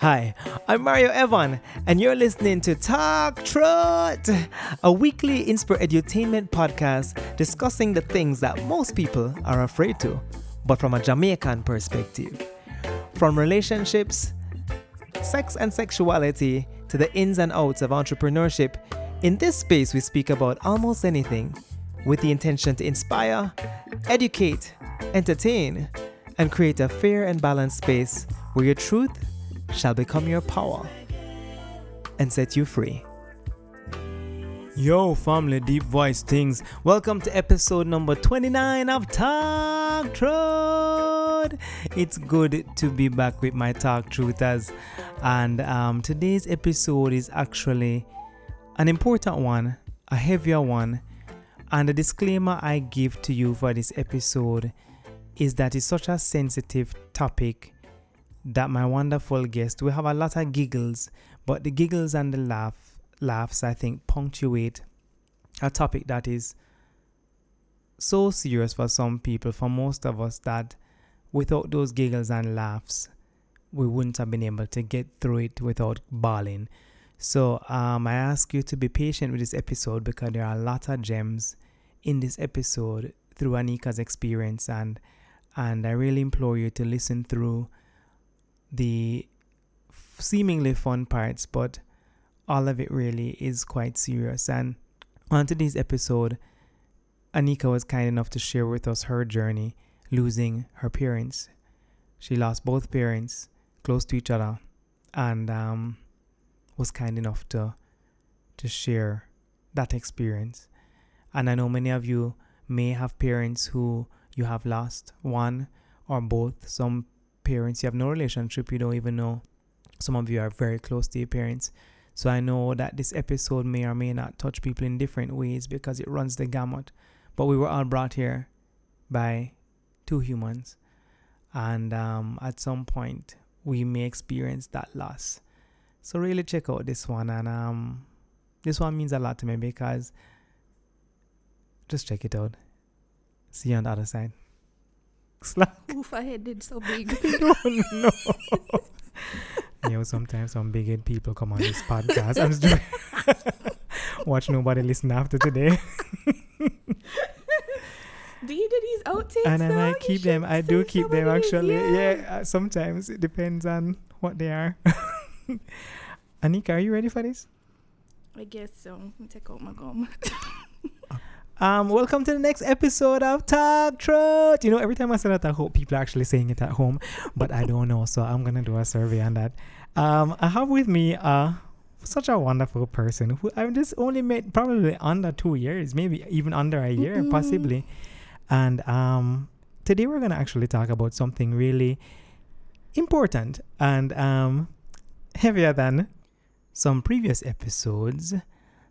Hi, I'm Mario Evan, and you're listening to Talk Truth, a weekly inspire-edutainment podcast discussing the things that most people are afraid to, but from a Jamaican perspective. From relationships, sex and sexuality, to the ins and outs of entrepreneurship, in this space we speak about almost anything with the intention to inspire, educate, entertain, and create a fair and balanced space where your truth shall become your power and set you free. Yo, family, Deep Voice Things. Welcome to episode number 29 of Talk Truth. It's good to be back with my Talk Truthers. And today's episode is actually an important one, a heavier one. And the disclaimer I give to you for this episode is that it's such a sensitive topic that my wonderful guest, we have a lot of giggles, but the giggles and the laughs, I think, punctuate a topic that is so serious for some people, for most of us, that without those giggles and laughs, we wouldn't have been able to get through it without bawling. So I ask you to be patient with this episode because there are a lot of gems in this episode through Anika's experience, and I really implore you to listen through the seemingly fun parts, but all of it really is quite serious. And on today's episode, Anika was kind enough to share with us her journey losing her parents. She lost both parents close to each other, and was kind enough to share that experience. And I know many of you may have parents who you have lost, one or both. Some parents you have no relationship, you don't even know. Some of you are very close to your parents. So I know that this episode may or may not touch people in different ways because it runs the gamut. But we were all brought here by two humans, and at some point we may experience that loss. So really check out this one, and this one means a lot to me because just check it out. See you on the other side. Slack. Oof, I did so big. I don't know. You know, sometimes some big-head people come on this podcast. I'm just watch nobody listen after today. Do you do these outtakes? And then I keep them. I do keep them, actually. Yeah, sometimes it depends on what they are. Anika, are you ready for this? I guess so. Let me take out my gum. Welcome to the next episode of Talk Truth. You know, every time I say that, I hope people are actually saying it at home, but I don't know, so I'm going to do a survey on that. I have with me such a wonderful person who I've just only met probably under 2 years, maybe even under a year, possibly. And today we're going to actually talk about something really important and heavier than some previous episodes.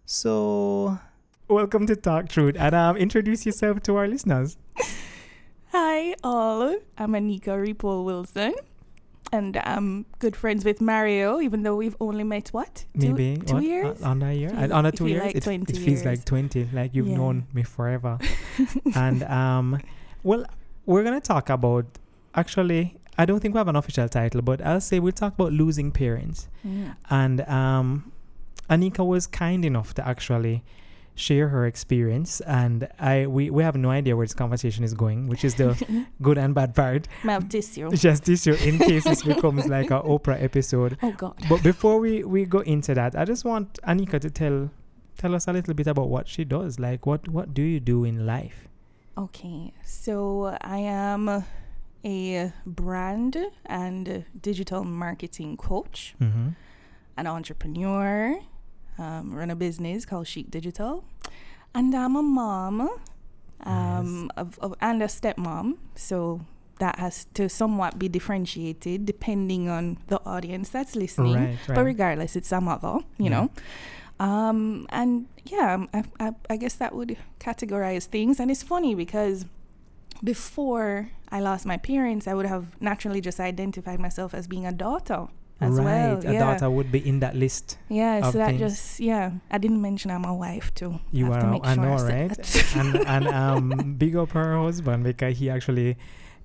So welcome to Talk Truth, and introduce yourself to our listeners. Hi all, I'm Anika Ripoll-Wilson, and I'm good friends with Mario, even though we've only met, two years? Under a year? Under 2 years? Like it feels like 20, like you've known me forever. And, well, we're going to talk about, actually, I don't think we have an official title, but I'll say we'll talk about losing parents. Yeah. And Anika was kind enough to actually share her experience, and we have no idea where this conversation is going, which is the good and bad part. Just tissue in case this becomes like an Oprah episode. Oh God! But before we go into that, I just want Anika to tell us a little bit about what she does. Like, what do you do in life? Okay, so I am a brand and digital marketing coach, an entrepreneur. Run a business called Chic Digital, and I'm a mom, and a stepmom, so that has to somewhat be differentiated depending on the audience that's listening, right. But regardless, it's a mother, you know. And yeah, I guess that would categorize things. And it's funny because before I lost my parents, I would have naturally just identified myself as being a daughter. Daughter would be in that list. Yeah, so that things. I didn't mention I'm a wife too. You are, I know, right? And big up her husband because he actually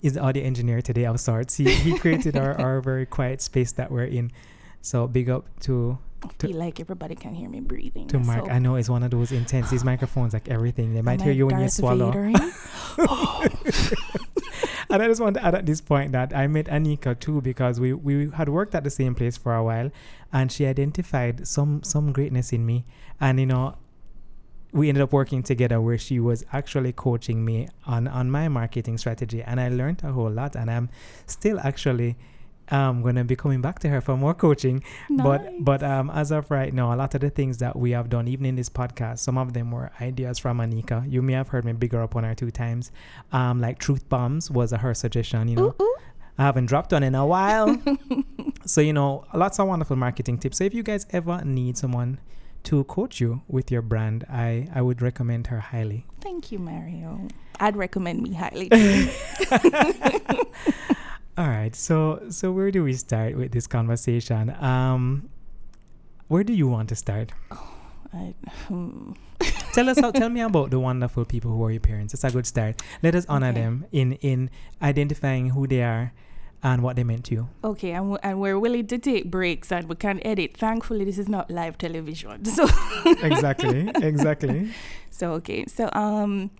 is the audio engineer today of sorts. He created our very quiet space that we're in. So big up to I feel like everybody can hear me breathing. To Mark, so I know it's one of those intense. These microphones, like everything, they might hear you when you swallow. And I just want to add at this point that I met Anika too, because we had worked at the same place for a while, and she identified some greatness in me, and you know, we ended up working together where she was actually coaching me on my marketing strategy, and I learned a whole lot, and I'm still actually. I'm going to be coming back to her for more coaching. Nice. But as of right now, a lot of the things that we have done, even in this podcast, some of them were ideas from Anika. You may have heard me bigger up 1 or 2 times. Like Truth Bombs was her suggestion, you know. Ooh. I haven't dropped one in a while. So, you know, lots of wonderful marketing tips. So if you guys ever need someone to coach you with your brand, I would recommend her highly. Thank you, Mario. I'd recommend me highly too. All right, so where do we start with this conversation? Where do you want to start? Tell me about the wonderful people who are your parents. It's a good start. Let us honor them in identifying who they are and what they meant to you. Okay, and we're willing to take breaks and we can edit. Thankfully, this is not live television. So exactly. So okay, so I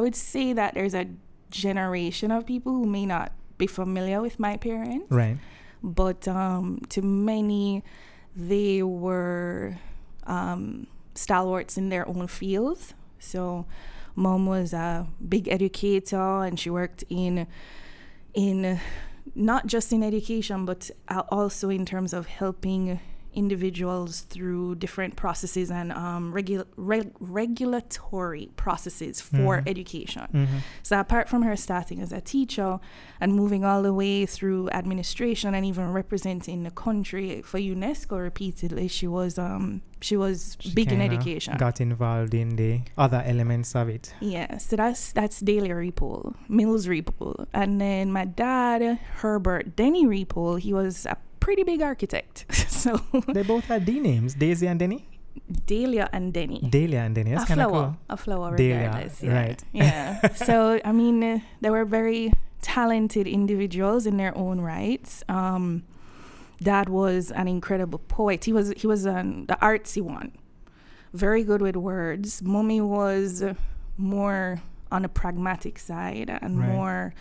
would say that there's a generation of people who may not be familiar with my parents, right? But to many, they were stalwarts in their own fields. So mom was a big educator, and she worked in not just in education, but also in terms of helping individuals through different processes and regulatory processes for education. Mm-hmm. So apart from her starting as a teacher and moving all the way through administration and even representing the country for UNESCO repeatedly, she was big in education. Got involved in the other elements of it. Yeah, so that's Daily Ripple, Mills Ripple. And then my dad, Herbert Denny Ripple, he was a pretty big architect. So they both had D names, Daisy and Denny? Dahlia and Denny. That's kind of cool. A flower, regardless. Yeah. Right. Yeah. So, I mean, they were very talented individuals in their own rights. Dad was an incredible poet. He was the artsy one. Very good with words. Mommy was more on the pragmatic side and more...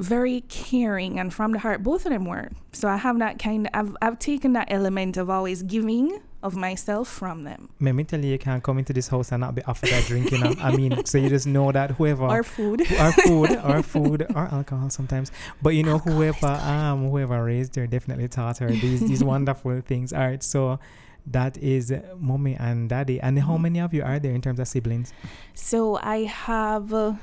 very caring and from the heart. Both of them were. So I have that I've taken that element of always giving of myself from them. Let me tell you, you can't come into this house and not be offered a drink, you know. I mean, so you just know that whoever or food or alcohol sometimes. But you know, whoever raised her definitely taught her these wonderful things. All right, so that is mommy and daddy. And how many of you are there in terms of siblings? So I have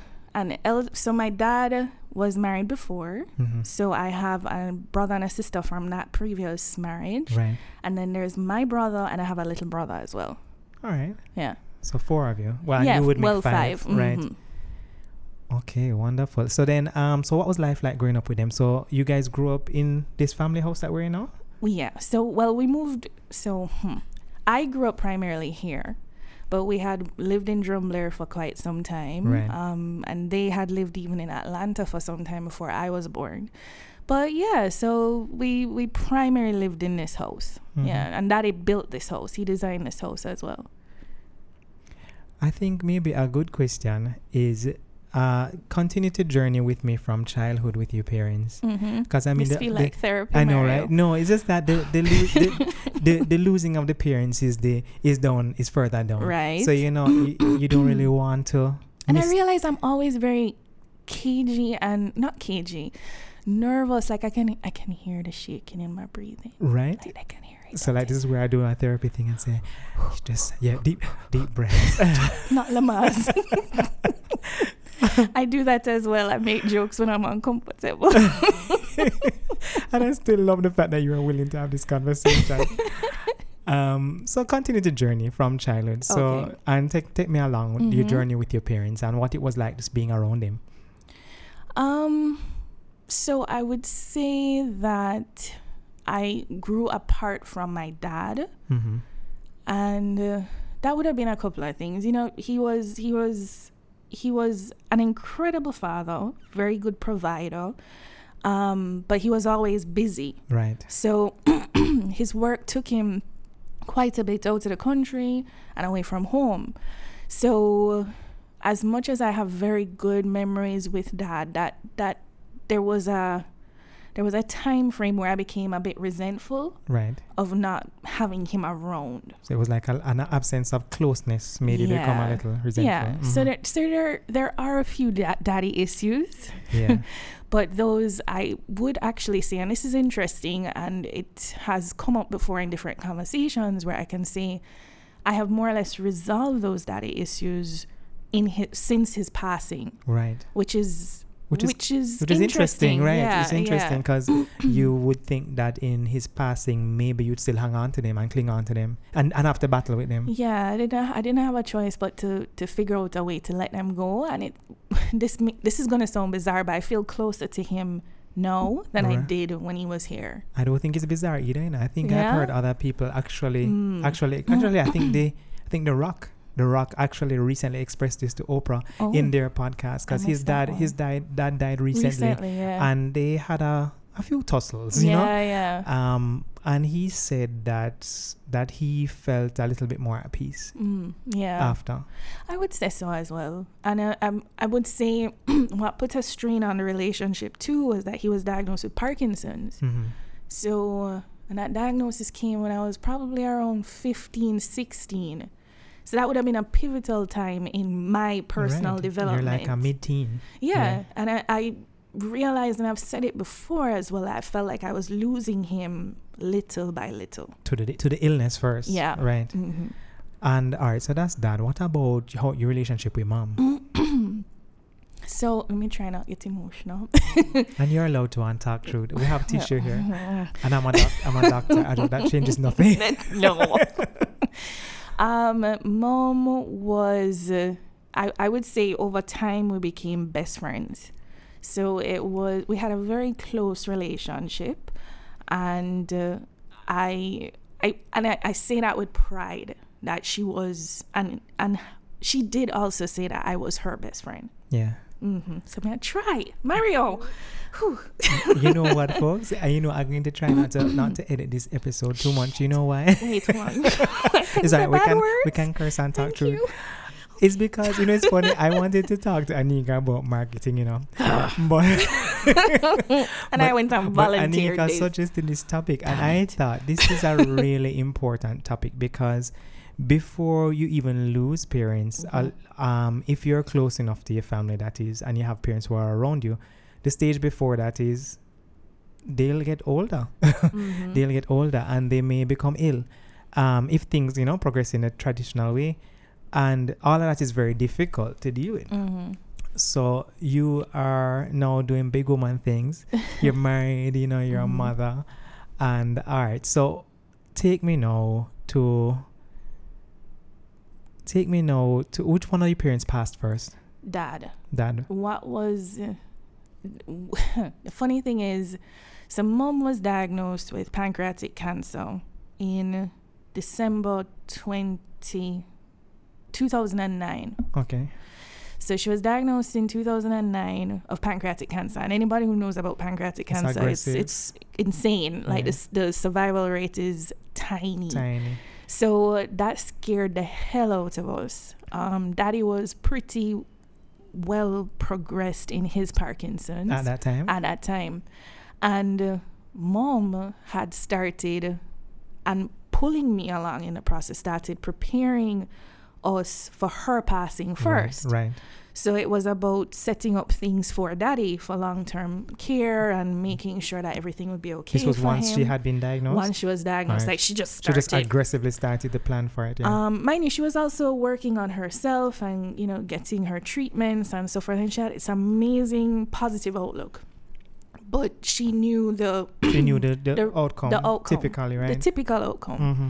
so my dad was married before, so I have a brother and a sister from that previous marriage, right? And then there's my brother, and I have a little brother as well. All right, yeah. So 4 of you. Well, yeah, you would make 5, right? Mm-hmm. Okay, wonderful. So then, so what was life like growing up with them? So you guys grew up in this family house that we're in now? Yeah. So we moved. So I grew up primarily here. But we had lived in Drumblair for quite some time. Right. And they had lived even in Atlanta for some time before I was born. But yeah, so we primarily lived in this house. Mm-hmm. Yeah, and Daddy built this house. He designed this house as well. I think maybe a good question is... continue to journey with me from childhood with your parents, because I mean, feel like therapy. I know, Mario. Right? No, it's just that the losing of the parents is further down, right? So you know, you don't really want to. And I realize I'm always very cagey and not cagey, nervous. Like I can hear the shaking in my breathing, right? Like I can hear. So like this is where I do my therapy thing and say, just deep breaths. Not Lamas. I do that as well. I make jokes when I'm uncomfortable. And I still love the fact that you are willing to have this conversation. So continue the journey from childhood. So and take me along with your journey with your parents and what it was like just being around them. So I would say that I grew apart from my dad, and that would have been a couple of things. You know, he was he was an incredible father, very good provider, but he was always busy. Right. So his work took him quite a bit out of the country and away from home. So as much as I have very good memories with Dad, that there was a time frame where I became a bit resentful, right, of not having him around. So it was like an absence of closeness made you become a little resentful. Yeah. Mm-hmm. So there are a few daddy issues. Yeah. But those, I would actually say, and this is interesting, and it has come up before in different conversations, where I can say I have more or less resolved those daddy issues since his passing. Right. Which is interesting, right? Yeah, it's interesting because you would think that in his passing, maybe you'd still hang on to them and cling on to them and have to battle with them. Yeah, I didn't have a choice but to figure out a way to let them go. And this is going to sound bizarre, but I feel closer to him now than I did when he was here. I don't think it's bizarre either. You know? I think I've heard other people actually. I think The Rock actually recently expressed this to Oprah in their podcast, because his dad died recently and they had a few tussles, you know? Yeah, yeah. And he said that he felt a little bit more at peace. Yeah. After. I would say so as well. And I would say what put a strain on the relationship too was that he was diagnosed with Parkinson's. Mm-hmm. So, and that diagnosis came when I was probably around 15, 16. So that would have been a pivotal time in my personal development. You're like a mid-teen. Yeah. Right. And I realized, and I've said it before as well, I felt like I was losing him little by little. To the illness first. Yeah. Right. Mm-hmm. And all right, so that's Dad. What about your relationship with Mom? So let me try not get emotional. And you're allowed to untalk truth. We have tissue here. And I'm a doctor. I don't, that changes nothing. No. Mom was, I would say over time we became best friends. So we had a very close relationship, and I say that with pride that she was, and she did also say that I was her best friend. Yeah. Mm-hmm. So I'm gonna try, Mario. You know what, folks? I'm going to try not to edit this episode too much. You know why? Wait, why? It's like we can curse and talk truth. It's because it's funny. I wanted to talk to Anika about marketing, but I went on volunteer. Anika suggested this topic, and I thought this is a really important topic because before you even lose parents, if you're close enough to your family, that is, and you have parents who are around you, the stage before that is they'll get older. Mm-hmm. They'll get older and they may become ill if things progress in a traditional way, and all of that is very difficult to deal with. Mm-hmm. So you are now doing big woman things. You're married, you're a mother, and all right, so take me now to which one of your parents passed first? Dad. What was the funny thing is, so Mom was diagnosed with pancreatic cancer in December 2009. Okay. So she was diagnosed in 2009 of pancreatic cancer, and anybody who knows about pancreatic cancer, it's insane. Like the survival rate is tiny. So that scared the hell out of us. Daddy was pretty well progressed in his Parkinson's at that time, and Mom had started and pulling me along in the process, started preparing us for her passing first. Right. So it was about setting up things for Daddy for long-term care and making sure that everything would be okay. This was once she had been diagnosed? Once she was diagnosed. Right. Like, she just aggressively started the plan for it. Yeah. Mind you, she was also working on herself and, getting her treatments and so forth. And she had this amazing positive outlook. But she knew the outcome. The outcome. Typically, right? The typical outcome. Mm-hmm.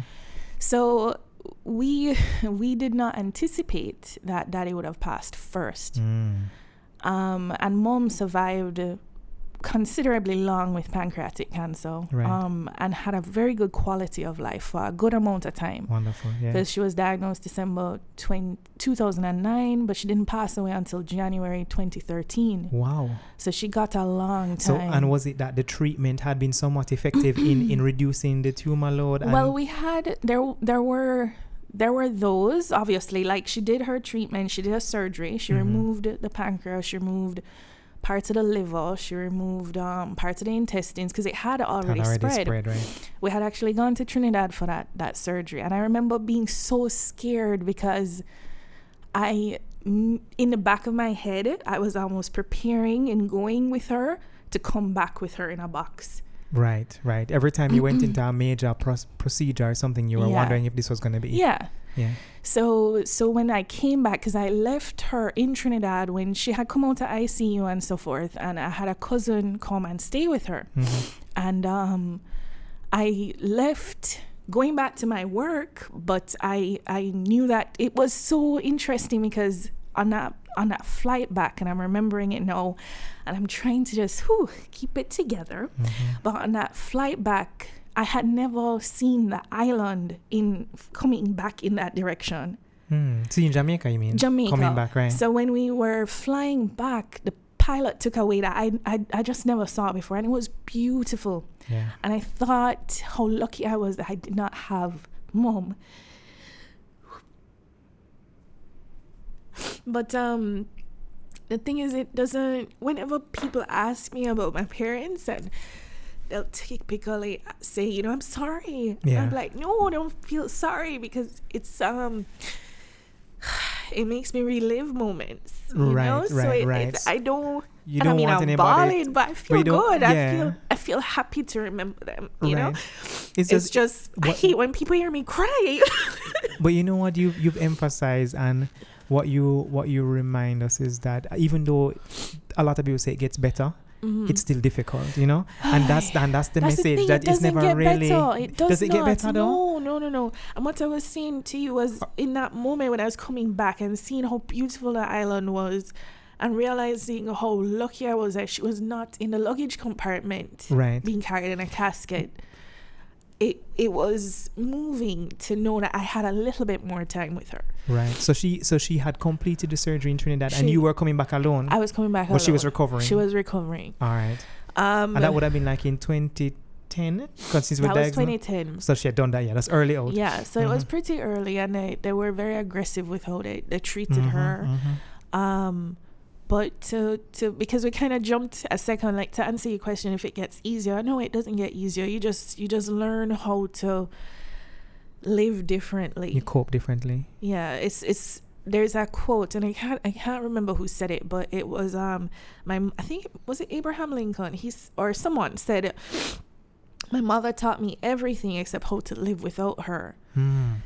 So we did not anticipate that Daddy would have passed first. And Mom survived considerably long with pancreatic cancer, right. And had a very good quality of life for a good amount of time. Wonderful, yeah. Because she was diagnosed December 2009, but she didn't pass away until January 2013. Wow. So she got a long time. So, and was it that the treatment had been somewhat effective in reducing the tumor load? Well, we had, there were those, obviously, like she did her treatment, she did her surgery, she removed the pancreas, she removed parts of the liver, she removed parts of the intestines, because it had already spread, right? We had actually gone to Trinidad for that surgery, and I remember being so scared because in the back of my head, I was almost preparing and going with her to come back with her in a box. Right. Every time you went into a major procedure or something, you were wondering if this was going to be... Yeah. So when I came back, because I left her in Trinidad when she had come out to ICU and so forth, and I had a cousin come and stay with her. Mm-hmm. And I left going back to my work, but I knew that it was so interesting because on that flight back, and I'm remembering it now, and I'm trying to just keep it together. Mm-hmm. But on that flight back, I had never seen the island in coming back in that direction. So in Jamaica, you mean? Jamaica. Coming back, right. So when we were flying back, the pilot took away that I just never saw it before, and it was beautiful. Yeah. And I thought how lucky I was that I did not have mom. But the thing is, it doesn't... Whenever people ask me about my parents, and they'll typically say, you know, I'm sorry. Yeah. I'm like, no, don't feel sorry, because it's... it makes me relive moments, you know? I don't want, I mean, I'm bawling, but I feel good. Yeah. I feel happy to remember them, you know? It's just I hate when people hear me cry. But you know what? You've emphasized, and... What you remind us is that even though a lot of people say it gets better, it's still difficult, you know? And that's the message, the that it's never really... Better. Does it get better though? No. And what I was saying to you was, in that moment when I was coming back and seeing how beautiful the island was and realizing how lucky I was that she was not in the luggage compartment, right, being carried in a casket. It was moving to know that I had a little bit more time with her. Right. So she had completed the surgery in Trinidad, and you were coming back alone. I was coming back alone. But she was recovering. All right. And that would have been like in 2010? That was 2010. So she had done that, yeah. That's early out. Yeah, so it was pretty early, and they were very aggressive with how they treated her. Mm-hmm. But because we kind of jumped a second, like, to answer your question, if it gets easier, no, it doesn't get easier. You just learn how to live differently. You cope differently. Yeah, it's there's a quote, and I can't remember who said it, but it was I think it was Abraham Lincoln. Someone said, my mother taught me everything except how to live without her.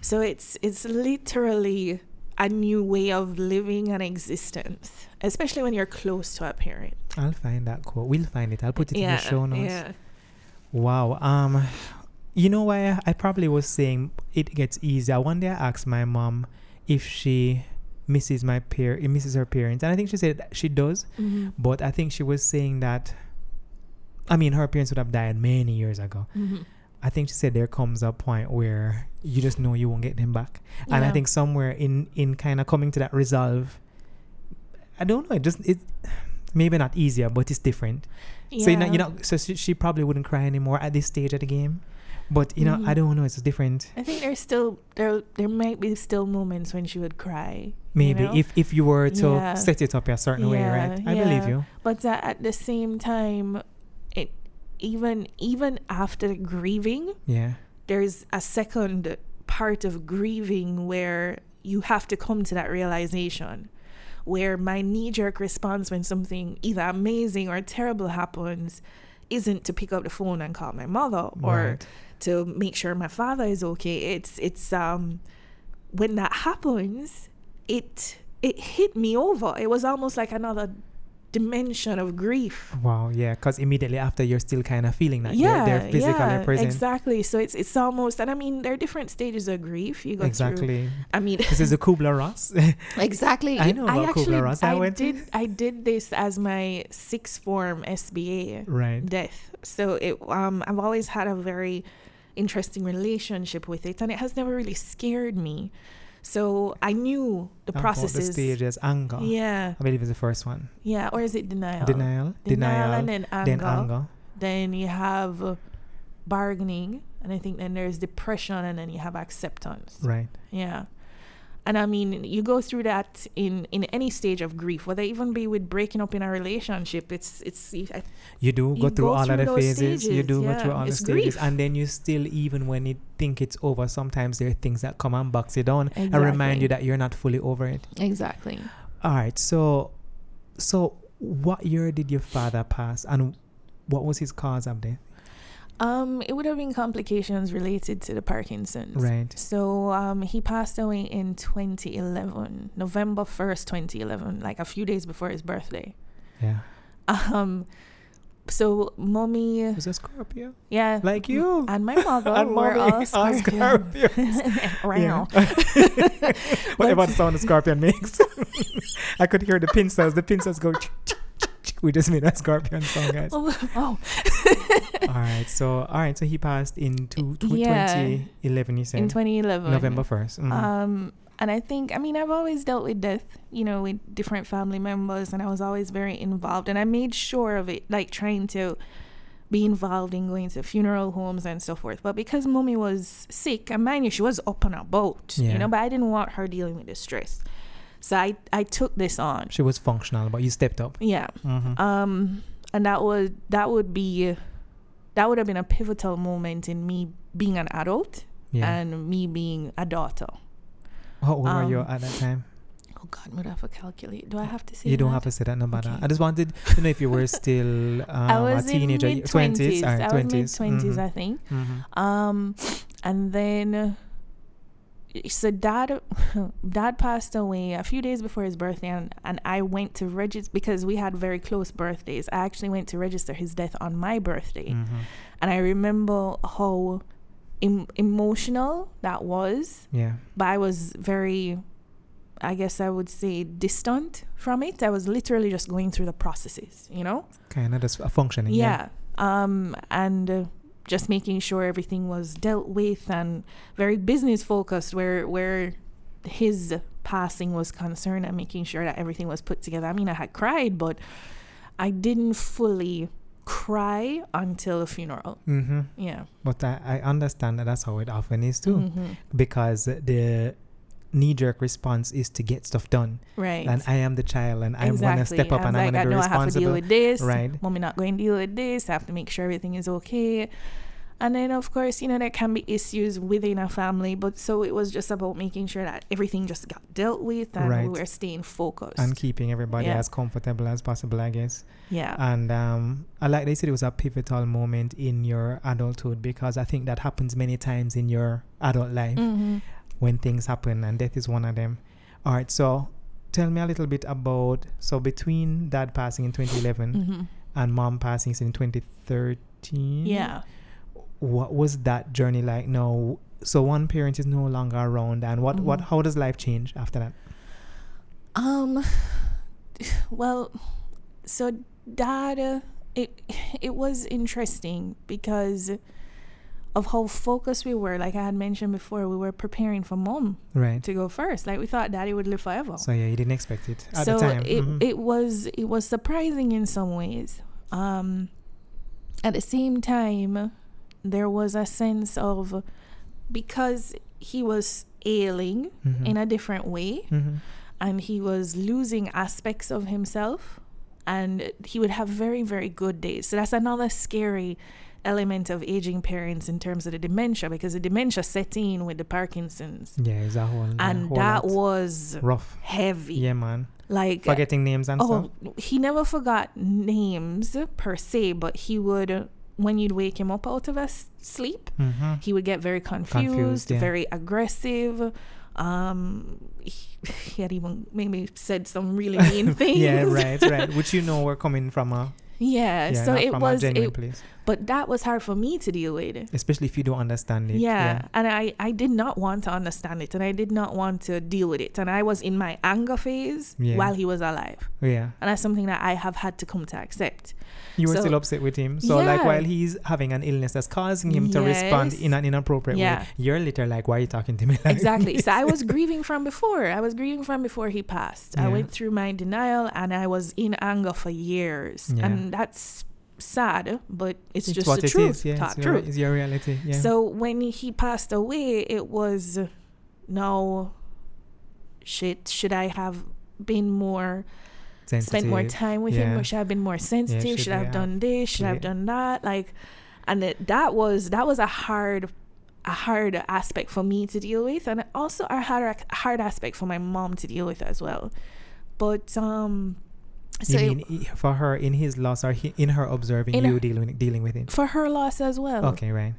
So it's literally a new way of living and existence, especially when you're close to a parent. I'll find that quote. We'll find it. I'll put it in the show notes. Yeah. Wow. You know why I probably was saying it gets easier. One day I asked my mom if she misses her parents, and I think she said that she does. Mm-hmm. But I think she was saying that, I mean, her parents would have died many years ago. Mm-hmm. I think she said there comes a point where you just know you won't get them back. Yeah. And I think somewhere in kind of coming to that resolve, I don't know, it's maybe not easier, but it's different. Yeah. So, she probably wouldn't cry anymore at this stage of the game. But, I don't know, it's different. I think there might be still moments when she would cry. Maybe, if you were to set it up a certain way, right? I believe you. But at the same time, even after the grieving, there's a second part of grieving where you have to come to that realization, where my knee-jerk response when something either amazing or terrible happens isn't to pick up the phone and call my mother or to make sure my father is okay. It's when that happens, it hit me over. It was almost like another dimension of grief. Wow. Yeah, because immediately after you're still kind of feeling that. Yeah, they're physically present. Exactly. So it's almost, and I mean there are different stages of grief you go through. I mean this is a Kubler-Ross. Exactly. I know about Kubler-Ross. I did this as my sixth form SBA death. So it I've always had a very interesting relationship with it, and it has never really scared me. So I knew the processes. The stage is anger. Yeah. I believe it's the first one. Yeah. Or is it denial? Denial and then anger. Then you have bargaining. And I think then there's depression, and then you have acceptance. Right. Yeah. And I mean, you go through that in any stage of grief, whether even be with breaking up in a relationship. You do go through all of the phases. And then you still, even when you think it's over, sometimes there are things that come and box you down and remind you that you're not fully over it. Exactly. All right. So what year did your father pass, and what was his cause of death? It would have been complications related to the Parkinson's. Right. So he passed away in 2011, November 1st, 2011, like a few days before his birthday. Yeah. So mommy was a Scorpio. Yeah. Like you. And my mother were all Scorpios. Wow. Whatever the sound a scorpion makes. I could hear the pincers. The pincers go... We just made that Scorpion song, guys. Oh. All right. So he passed in 2011, you said? In 2011. November 1st. Mm. And I think, I mean, I've always dealt with death, you know, with different family members. And I was always very involved. And I made sure of it, like trying to be involved in going to funeral homes and so forth. But because mommy was sick, and mind you, she was up on a boat, you know, but I didn't want her dealing with the stress. So I took this on. She was functional, but you stepped up. Yeah. Mm-hmm. And that would have been a pivotal moment in me being an adult and me being a daughter. How old were you at that time? Oh God, would I have to calculate? Do I have to say? You don't have to say that, no matter. Okay. I just wanted to know if you were still a teenager, 20s. I was mid-20s, I think. Mm-hmm. And then. So dad passed away a few days before his birthday, and I went to register, because we had very close birthdays. I actually went to register his death on my birthday. Mm-hmm. And I remember how emotional that was. Yeah. But I was very, I guess I would say, distant from it. I was literally just going through the processes, you know? Kind of just functioning. Yeah. And... just making sure everything was dealt with, and very business focused where his passing was concerned, and making sure that everything was put together. I mean, I had cried, but I didn't fully cry until a funeral. Mm-hmm. Yeah. But I understand that that's how it often is too, mm-hmm. because the knee-jerk response is to get stuff done, right? And I am the child, and I want to step up, and I want to be responsible. I have to deal with this, right? Mommy not going to deal with this. I have to make sure everything is okay. And then, of course, you know, there can be issues within a family, but so it was just about making sure that everything just got dealt with, and we were staying focused and keeping everybody as comfortable as possible, I guess. Yeah. And I like they said it was a pivotal moment in your adulthood, because I think that happens many times in your adult life. Mm-hmm. When things happen, and death is one of them. All right, so tell me a little bit about, so between dad passing in 2011 mm-hmm. and mom passing in 2013, what was that journey like? Now, so one parent is no longer around, and what, mm-hmm. How does life change after that? Well, so dad, it was interesting because of how focused we were. Like I had mentioned before, we were preparing for mom to go first. Like we thought daddy would live forever. So yeah, you didn't expect it at the time. It was surprising in some ways. At the same time, there was a sense of, because he was ailing mm-hmm. in a different way mm-hmm. and he was losing aspects of himself, and he would have very, very good days. So that's another scary element of aging parents in terms of the dementia, because the dementia set in with the Parkinson's. Yeah, it's a whole and that was rough, heavy. Yeah, man. Like forgetting names and stuff. He never forgot names per se, but he would, when you'd wake him up out of a sleep, mm-hmm. he would get very confused, very aggressive. He had even maybe said some really mean things. Yeah, right. Which, you know, were coming from a... Yeah, so it was, but that was hard for me to deal with. Especially if you don't understand it. Yeah, and I did not want to understand it, and I did not want to deal with it. And I was in my anger phase while he was alive. Yeah. And that's something that I have had to come to accept. You were still upset with him. So like while he's having an illness that's causing him to respond in an inappropriate way, you're later like, why are you talking to me like Exactly. This? So I was grieving from before. He passed. Yeah. I went through my denial, and I was in anger for years. Yeah. And that's sad, but it's just what the truth. It's your reality. Yeah. So when he passed away, it was, no, shit, should I have been more... spent more time with him, or should I have been more sensitive? Should I have done this? Should I have done that? Like, and that was a hard aspect for me to deal with, and also a hard aspect for my mom to deal with as well. But so you mean for her in his loss, or in her observing you dealing with it? For her loss as well. Okay, right.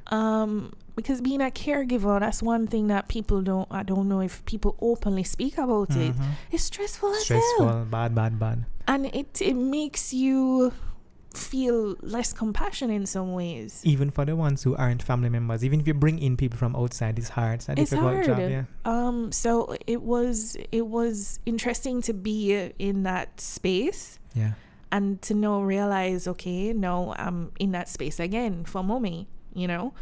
Because being a caregiver, that's one thing that people don't... I don't know if people openly speak about it. It's stressful as hell. Bad. And it makes you feel less compassion in some ways. Even for the ones who aren't family members, even if you bring in people from outside, it's hard. It's a difficult job. Yeah. So it was interesting to be in that space. Yeah. And to realize, okay, now I'm in that space again for mommy. You know.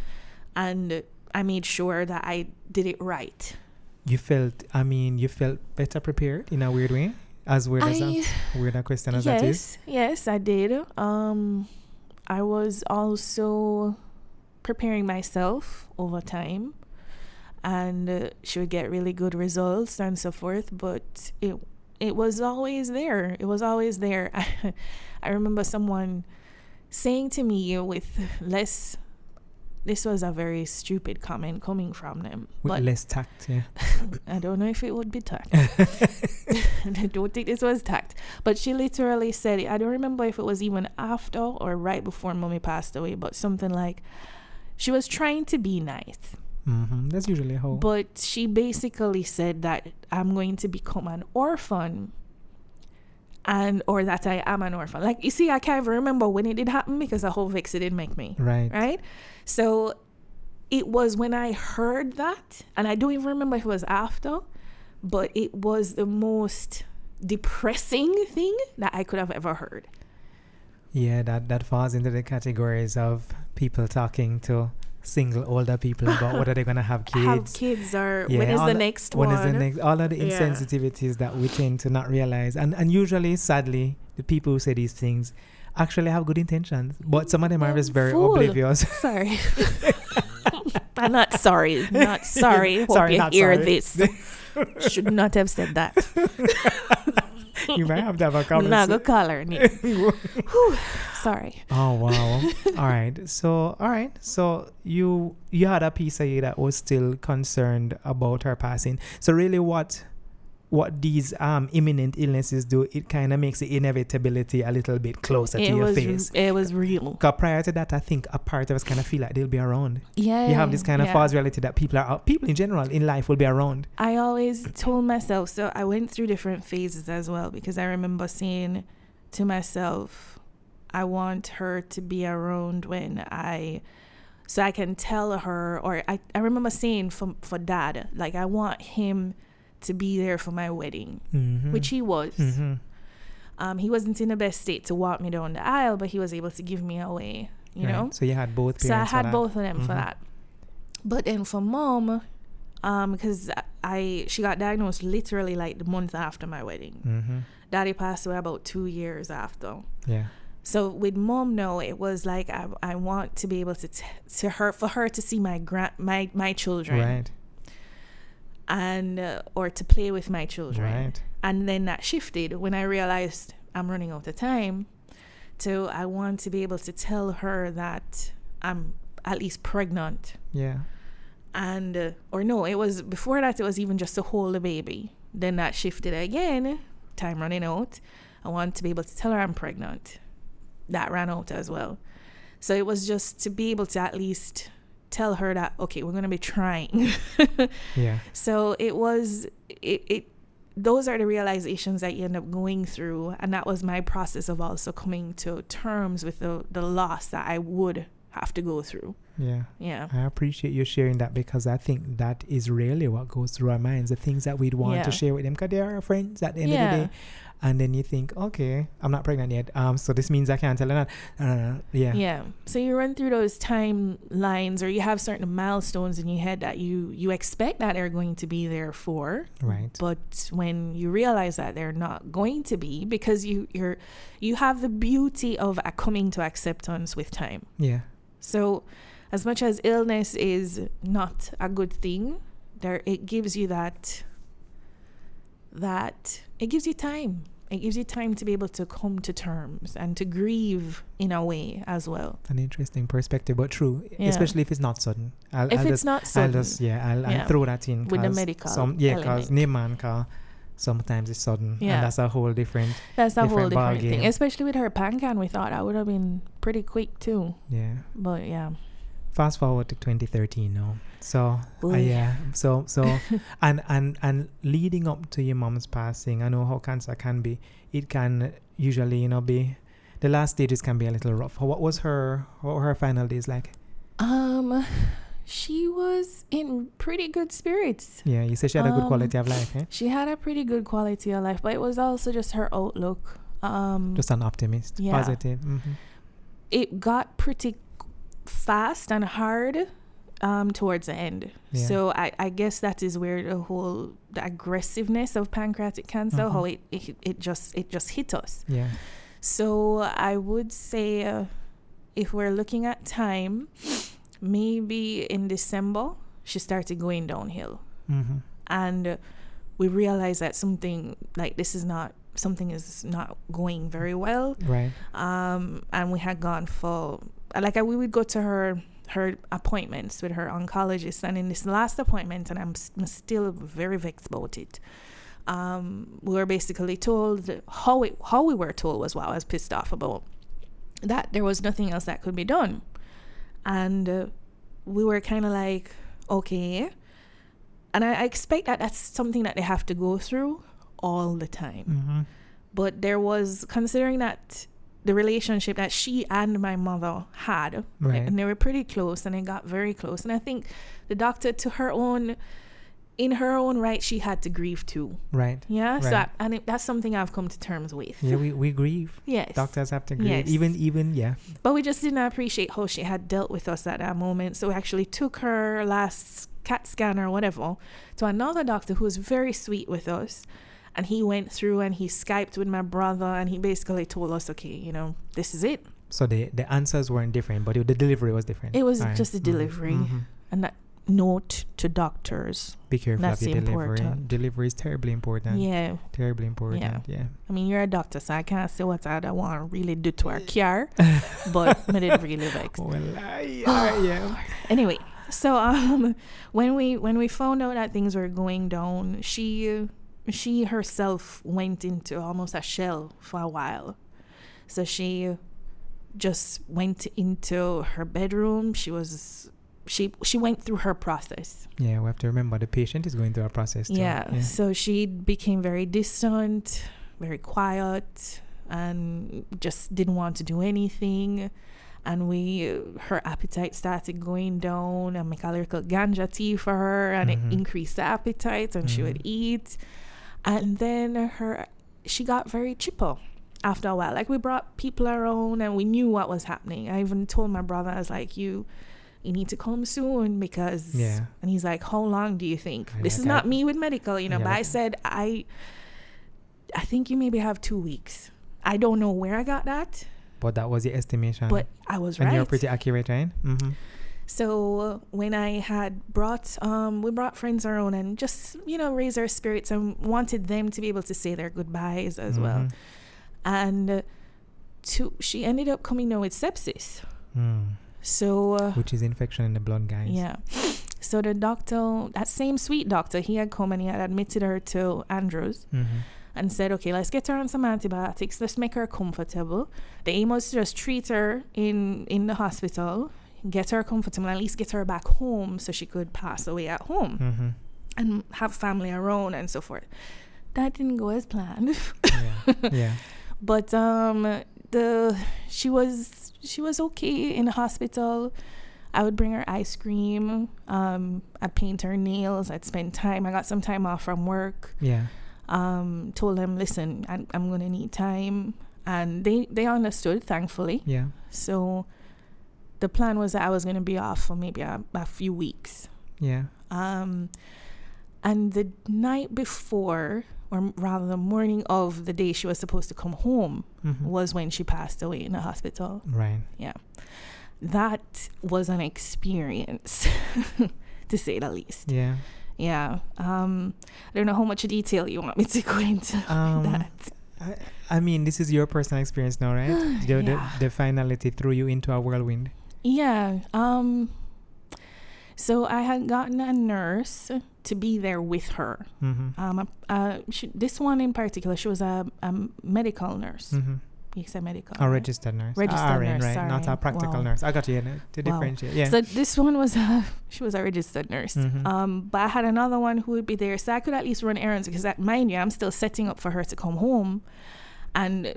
And I made sure that I did it right. You felt better prepared in a weird way? As weird a question as that is. Yes, I did. I was also preparing myself over time. And she would get really good results and so forth. But it was always there. It was always there. I remember someone saying to me this was a very stupid comment coming from them. With less tact, yeah. I don't know if it would be tact. I don't think this was tact. But she literally said, I don't remember if it was even after or right before mommy passed away, but something like, she was trying to be nice. Mm-hmm. That's usually how. But she basically said that I'm going to become an orphan. Or that I am an orphan. Like, you see, I can't even remember when it did happen because the whole vex didn't make me. Right? So it was when I heard that, and I don't even remember if it was after, but it was the most depressing thing that I could have ever heard. Yeah, that falls into the categories of people talking to single older people about whether they're gonna have kids. When is the next one? All of the insensitivities that we tend to not realize, and usually, sadly, the people who say these things actually have good intentions, but some of them are just very oblivious. Sorry. I'm not sorry. Not sorry. Hope you hear this. Should not have said that. You might have to have a conversation. No, go call her. Sorry. Oh, wow. All right. So you had a piece of you that was still concerned about her passing. So really what these imminent illnesses do, it kind of makes the inevitability a little bit closer to your face. It was real. Because prior to that, I think a part of us kind of feel like they'll be around. Yeah. You have this kind of false reality that people in general in life will be around. I always told myself, so I went through different phases as well, because I remember saying to myself, I want her to be around so I can tell her, or I remember saying for dad, like, I want him to be there for my wedding, which he was. He wasn't in the best state to walk me down the aisle, but he was able to give me away, you know? So you had both parents. So I had both of them for that. But then for mom, because she got diagnosed literally like the month after my wedding. Daddy passed away about 2 years after. Yeah. So with mom, no, it was like I want to be able for her to see my children. Right. And or to play with my children. Right. And then that shifted when I realized I'm running out of time. So I want to be able to tell her that I'm at least pregnant. Yeah. And or no, it was before that, it was even just to hold the baby. Then that shifted again, time running out. I want to be able to tell her I'm pregnant. That ran out as well. So it was just to be able to at least tell her that, okay, we're going to be trying. Yeah. So it was, those are the realizations that you end up going through. And that was my process of also coming to terms with the loss that I would have to go through. Yeah. Yeah. I appreciate you sharing that, because I think that is really what goes through our minds, the things that we'd want to share with them, because they are our friends at the end of the day. And then you think, okay, I'm not pregnant yet. So this means I can't tell her that. Yeah. Yeah. So you run through those timelines, or you have certain milestones in your head that you expect that they're going to be there for. Right. But when you realize that they're not going to be, because you have the beauty of coming to acceptance with time. Yeah. So as much as illness is not a good thing, it gives you that it gives you time. It gives you time to be able to come to terms and to grieve in a way as well. An interesting perspective, but true, especially if it's not sudden. I'll throw that in. With the medical because sometimes it's sudden. Yeah. And that's a whole different thing. Especially with her pancreas, we thought that would have been pretty quick too. Yeah. But yeah. Fast forward to 2013 now. So and leading up to your mom's passing, I know how cancer can be. It can usually, be the last stages can be a little rough. What were her final days like? She was in pretty good spirits. Yeah, you said she had a good quality of life, eh? She had a pretty good quality of life, but it was also just her outlook. Just an optimist. Yeah. Positive. Mm-hmm. It got pretty fast and hard towards the end. Yeah. So I guess that is where the aggressiveness of pancreatic cancer, how it just hit us. Yeah. So I would say if we're looking at time, maybe in December she started going downhill. Mm-hmm. And we realized that something is not going very well. Right. And we had gone for we would go to her appointments with her oncologist, and in this last appointment, and I'm still very vexed about it, we were basically told, how we were told was what I was pissed off about, that there was nothing else that could be done. And we were kind of like, okay. And I expect that that's something that they have to go through all the time. Mm-hmm. But there was, considering that the relationship that she and my mother had, right, and they were pretty close, and they got very close. And I think the doctor, in her own right, she had to grieve too. Right. Yeah. Right. So that's something I've come to terms with. Yeah, we grieve. Yes. Doctors have to grieve. Yes. Even yeah. But we just didn't appreciate how she had dealt with us at that moment. So we actually took her last CAT scan or whatever to another doctor who was very sweet with us. And he went through and he Skyped with my brother, and he basically told us, okay, this is it. So the answers weren't different, but the delivery was different. It was just the delivery. Mm-hmm. And that note to doctors. Be careful of your delivery. Delivery is terribly important. Yeah. Terribly important. Yeah. I mean, you're a doctor, so I can't say what I want to really do to our care, but I didn't really vex. Well, I am. Anyway, so when we found out that things were going down, she herself went into almost a shell for a while. So she just went into her bedroom. She went through her process. Yeah, we have to remember the patient is going through a process too. Yeah. So she became very distant, very quiet, and just didn't want to do anything. And her appetite started going down, and make a little ganja tea for her, and it increased the appetite, and she would eat. And then she got very chipper after a while. Like, we brought people around and we knew what was happening. I even told my brother, I was like, you need to come soon because... Yeah. And he's like, how long do you think? This is not me with medical, but I said, I think you maybe have 2 weeks. I don't know where I got that. But that was the estimation. But I was right. And you're pretty accurate, right? Mm-hmm. So when I had we brought friends around and just, raise our spirits, and wanted them to be able to say their goodbyes as well. And she ended up coming down with sepsis. Mm. So... which is infection in the blood, guys. Yeah. So the doctor, that same sweet doctor, he had come and he had admitted her to Andrews. Mm-hmm. And said, okay, let's get her on some antibiotics. Let's make her comfortable. The aim was to just treat her in the hospital. get her comfortable, at least get her back home so she could pass away at home mm-hmm. and have family around and so forth. That didn't go as planned. Yeah. But she was okay in the hospital. I would bring her ice cream. I'd paint her nails. I'd spend time. I got some time off from work. Yeah. Told them, listen, I'm going to need time. And they understood, thankfully. Yeah. So the plan was that I was going to be off for maybe a few weeks. Yeah. And the night before, or rather the morning of the day she was supposed to come home, mm-hmm. was when she passed away in the hospital. Right. Yeah. That was an experience, to say the least. Yeah. Yeah. I don't know how much detail you want me to go into that. I mean, this is your personal experience now, right? The finality threw you into a whirlwind. Yeah. So I had gotten a nurse to be there with her. Mm-hmm. This one in particular, she was a medical nurse. Mm-hmm. You said medical. A registered nurse. Registered nurse, right? Sorry. Not a practical nurse. I got you to differentiate. Yeah. So this one was she was a registered nurse. Mm-hmm. But I had another one who would be there, so I could at least run errands because, mind you, I'm still setting up for her to come home, and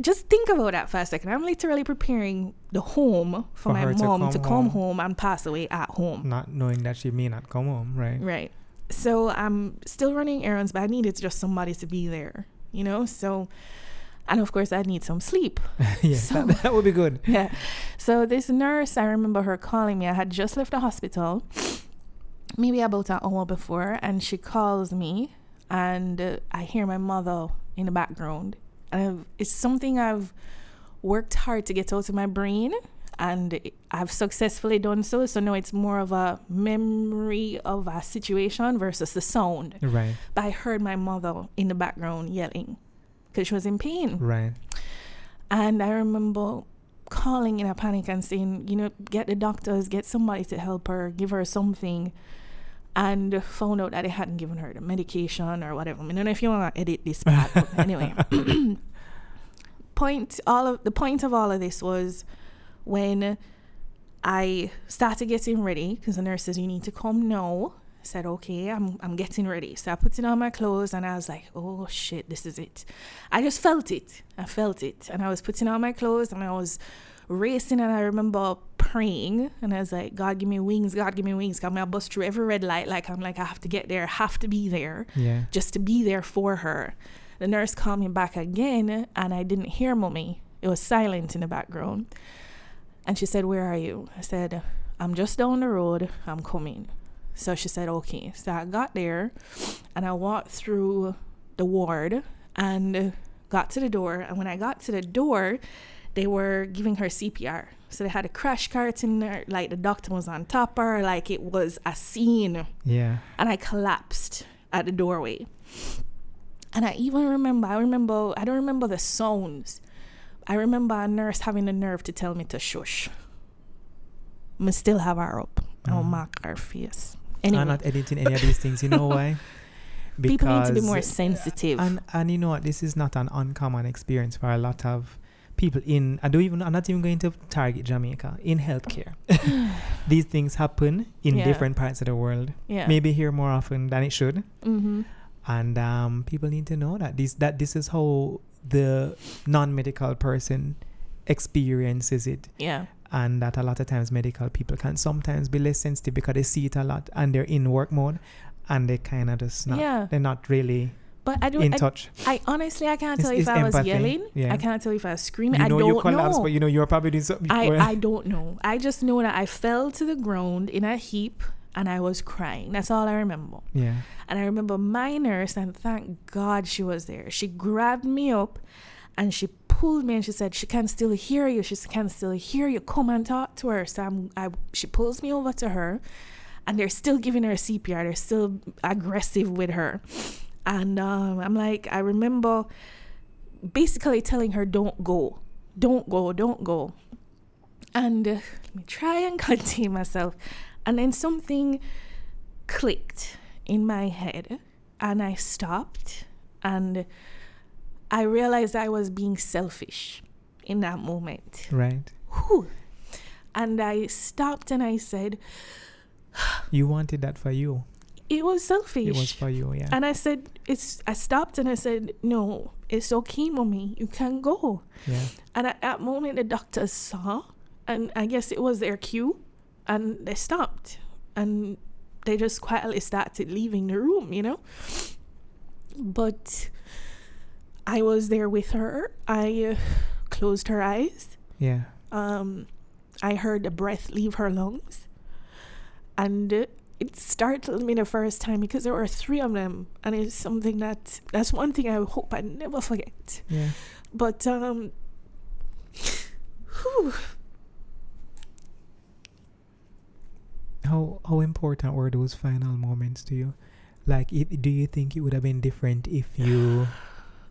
just think about that for a second. I'm literally preparing the home for my mom to come home and pass away at home, not knowing that she may not come home. Right. Right. So I'm still running errands, but I needed just somebody to be there. You know, so. And of course, I need some sleep. Yes, so, that would be good. Yeah. So this nurse, I remember her calling me. I had just left the hospital, maybe about an hour before. And she calls me. And I hear my mother in the background. And it's something I've worked hard to get out of my brain. And I've successfully done so. So now it's more of a memory of a situation versus the sound. Right. But I heard my mother in the background yelling. Because she was in pain. Right. And I remember calling in a panic and saying, you know, get the doctors, get somebody to help her, give her something. And found out that they hadn't given her the medication or whatever. I don't know if you want to edit this part. But anyway. The point of all of this was when I started getting ready, because the nurse says, you need to come now. Said, okay, I'm getting ready. So I put it on my clothes and I was like, oh shit, this is it. I just felt it. And I was putting on my clothes and I was racing and I remember praying and I was like, God, give me wings. God, give me wings. I'm going to bust through every red light. I have to get there. I have to be there. Yeah. Just to be there for her. The nurse called me back again and I didn't hear mommy. It was silent in the background. And she said, where are you? I said, I'm just down the road. I'm coming. So she said, okay. So I got there and I walked through the ward and got to the door. And when I got to the door, they were giving her CPR. So they had a crash cart in there, like the doctor was on top of her, like it was a scene. Yeah. And I collapsed at the doorway. And I don't remember the sounds. I remember a nurse having the nerve to tell me to shush. I still have her up. I'll mark her face. Anyway. I'm not editing any of these things. You know why? Because people need to be more sensitive. And you know what? This is not an uncommon experience for a lot of people in... I'm not even going to target Jamaica. In healthcare. These things happen in different parts of the world. Yeah. Maybe here more often than it should. Mm-hmm. And people need to know that this is how the non-medical person experiences it. Yeah. And that a lot of times medical people can sometimes be less sensitive because they see it a lot and they're in work mode and they kind of just they're not really in touch. I honestly can't tell if I was yelling. Yeah. I can't tell if I was screaming. I don't know. But you know you're probably doing something. I don't know. I just know that I fell to the ground in a heap and I was crying. That's all I remember. Yeah. And I remember my nurse, and thank God she was there. She grabbed me up and she pulled me and she said, she can still hear you, come and talk to her. So she pulls me over to her and they're still giving her CPR, they're still aggressive with her. And I remember basically telling her, don't go. And let me try and contain myself. And then something clicked in my head and I stopped and I realized I was being selfish in that moment. Right. Whew. And I stopped and I said... You wanted that for you. It was selfish. It was for you, yeah. And I said, I stopped and I said, no, it's okay, mommy. You can go. Yeah. And at that moment, the doctors saw, and I guess it was their cue, and they stopped. And they just quietly started leaving the room, you know? But I was there with her. I closed her eyes. Yeah. I heard the breath leave her lungs. And it startled me the first time because there were three of them. And it's something that's one thing I hope I never forget. Yeah. But, whew. How important were those final moments to you? Like, do you think it would have been different if you...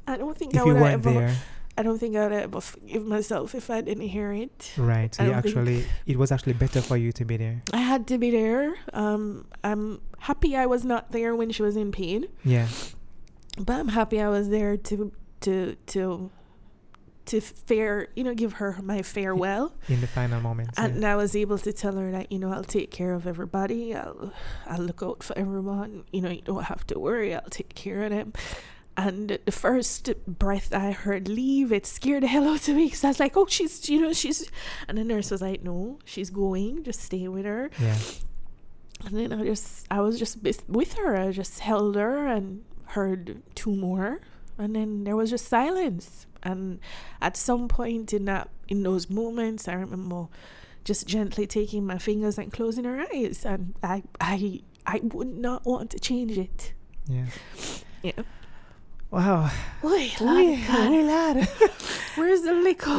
I don't think I would ever forgive myself if I didn't hear it. Right. So it was actually better for you to be there. I had to be there. I'm happy I was not there when she was in pain. Yeah. But I'm happy I was there to give her my farewell. In the final moments. And yeah. I was able to tell her that, I'll take care of everybody. I'll look out for everyone. You don't have to worry. I'll take care of them. And the first breath I heard leave, it scared the hell out of me. Because I was like, oh, she's... And the nurse was like, no, she's going. Just stay with her. Yeah. And then I was just with her. I just held her and heard two more. And then there was just silence. And at some point in those moments, I remember just gently taking my fingers and closing her eyes. And I would not want to change it. Yeah. Yeah. Wow. Oy, lad. Where's the liquor?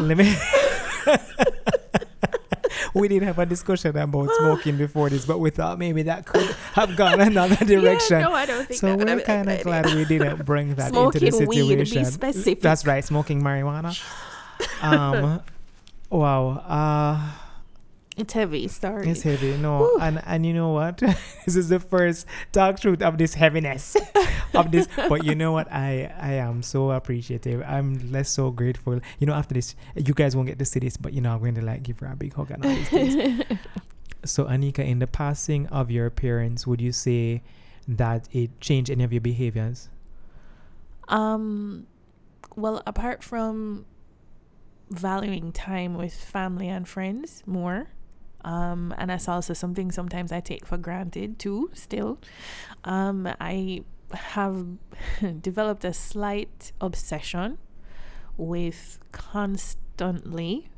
We did have a discussion about smoking before this, but we thought maybe that could have gone another direction. Yeah, no, I don't think so. We're kind of glad we didn't bring that smoking into the situation. Weed, be specific. That's right, smoking marijuana. Wow. It's heavy, sorry. It's heavy, no. Whew. And you know what? This is the first Talk Truth of this heaviness. But you know what? I am so appreciative. I'm so grateful. After this, you guys won't get to see this, but I'm going to give her a big hug and all these things. So Anika, in the passing of your parents, would you say that it changed any of your behaviors? Well, apart from valuing time with family and friends more, and that's also something sometimes I take for granted too still. I have developed a slight obsession with constantly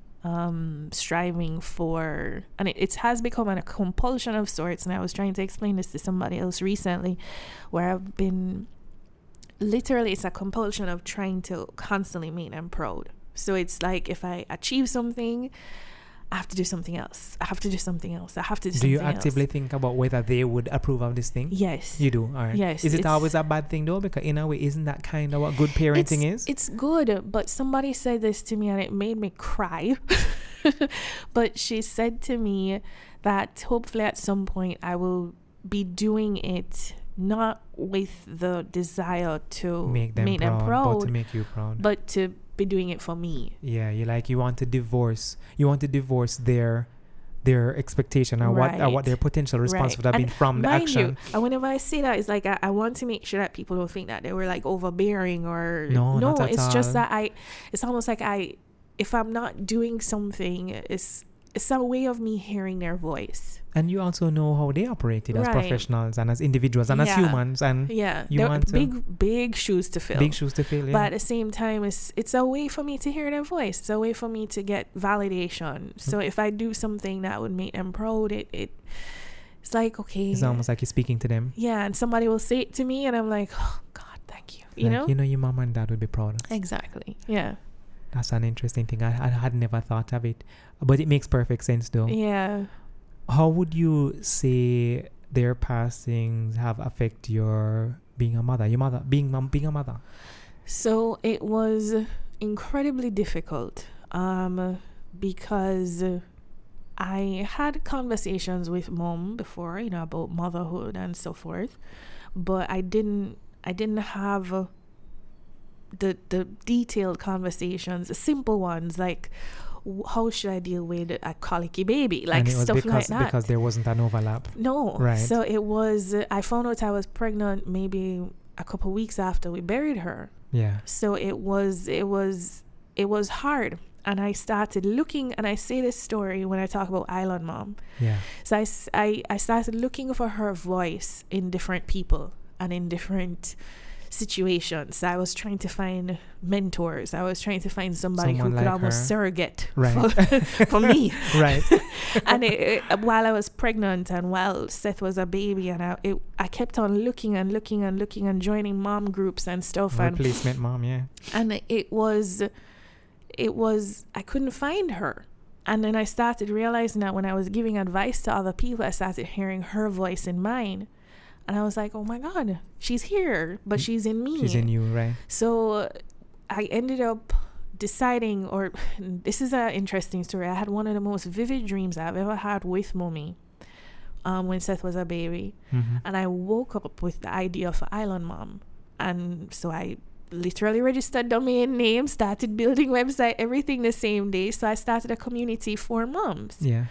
striving for, and it has become a compulsion of sorts. And I was trying to explain this to somebody else recently, where I've been literally, it's a compulsion of trying to constantly make them proud. So it's like if I achieve something, I have to do something else. Do you actively think about whether they would approve of this thing? Yes. You do? All right. Yes. Is it always a bad thing though? Because in a way, isn't that kind of what good parenting is? It's good, but somebody said this to me and it made me cry. But she said to me that hopefully at some point I will be doing it not with the desire to make them proud, but to make you proud. But to be doing it for me. Yeah, you want to divorce their expectation or right. what their potential response right. would have been from the action. And whenever I say that, it's like I want to make sure that people don't think that they were like overbearing or no. It's just that it's almost like if I'm not doing something, it's a way of me hearing their voice. And you also know how they operated right. as professionals and as individuals and yeah. as humans. And yeah, you want big shoes to fill. Big shoes to fill, yeah. But at the same time, it's a way for me to hear their voice. It's a way for me to get validation. So if I do something that would make them proud, it's like, okay. It's almost like you're speaking to them. Yeah, and somebody will say it to me and I'm like, oh, God, thank you. Your mom and dad would be proud. Exactly, yeah. That's an interesting thing. I had never thought of it. But it makes perfect sense, though. Yeah. How would you say their passings have affected your being a mother? Your mother, being a mother? So it was incredibly difficult because I had conversations with mom before, about motherhood and so forth. But I didn't have... the detailed conversations, the simple ones like how should I deal with a colicky baby? Like, and it was stuff because, like that. Because there wasn't an overlap. No. Right. So it was, I found out I was pregnant maybe a couple of weeks after we buried her. Yeah. So it was hard. And I started looking, and I say this story when I talk about Island Mom. Yeah. So I started looking for her voice in different people and in different situations. I was trying to find mentors. I was trying to find someone who like could almost surrogate for me. Right. And while I was pregnant and while Seth was a baby, and I kept on looking and joining mom groups and stuff. Replacement mom, yeah. And it was I couldn't find her. And then I started realizing that when I was giving advice to other people, I started hearing her voice in mine. And I was like, oh my God, she's here, but she's in me. She's in you, right? So I ended up deciding, or this is an interesting story. I had one of the most vivid dreams I've ever had with mommy when Seth was a baby. Mm-hmm. And I woke up with the idea of Island Mom. And so I literally registered domain name, started building website, everything the same day. So I started a community for moms. Yeah.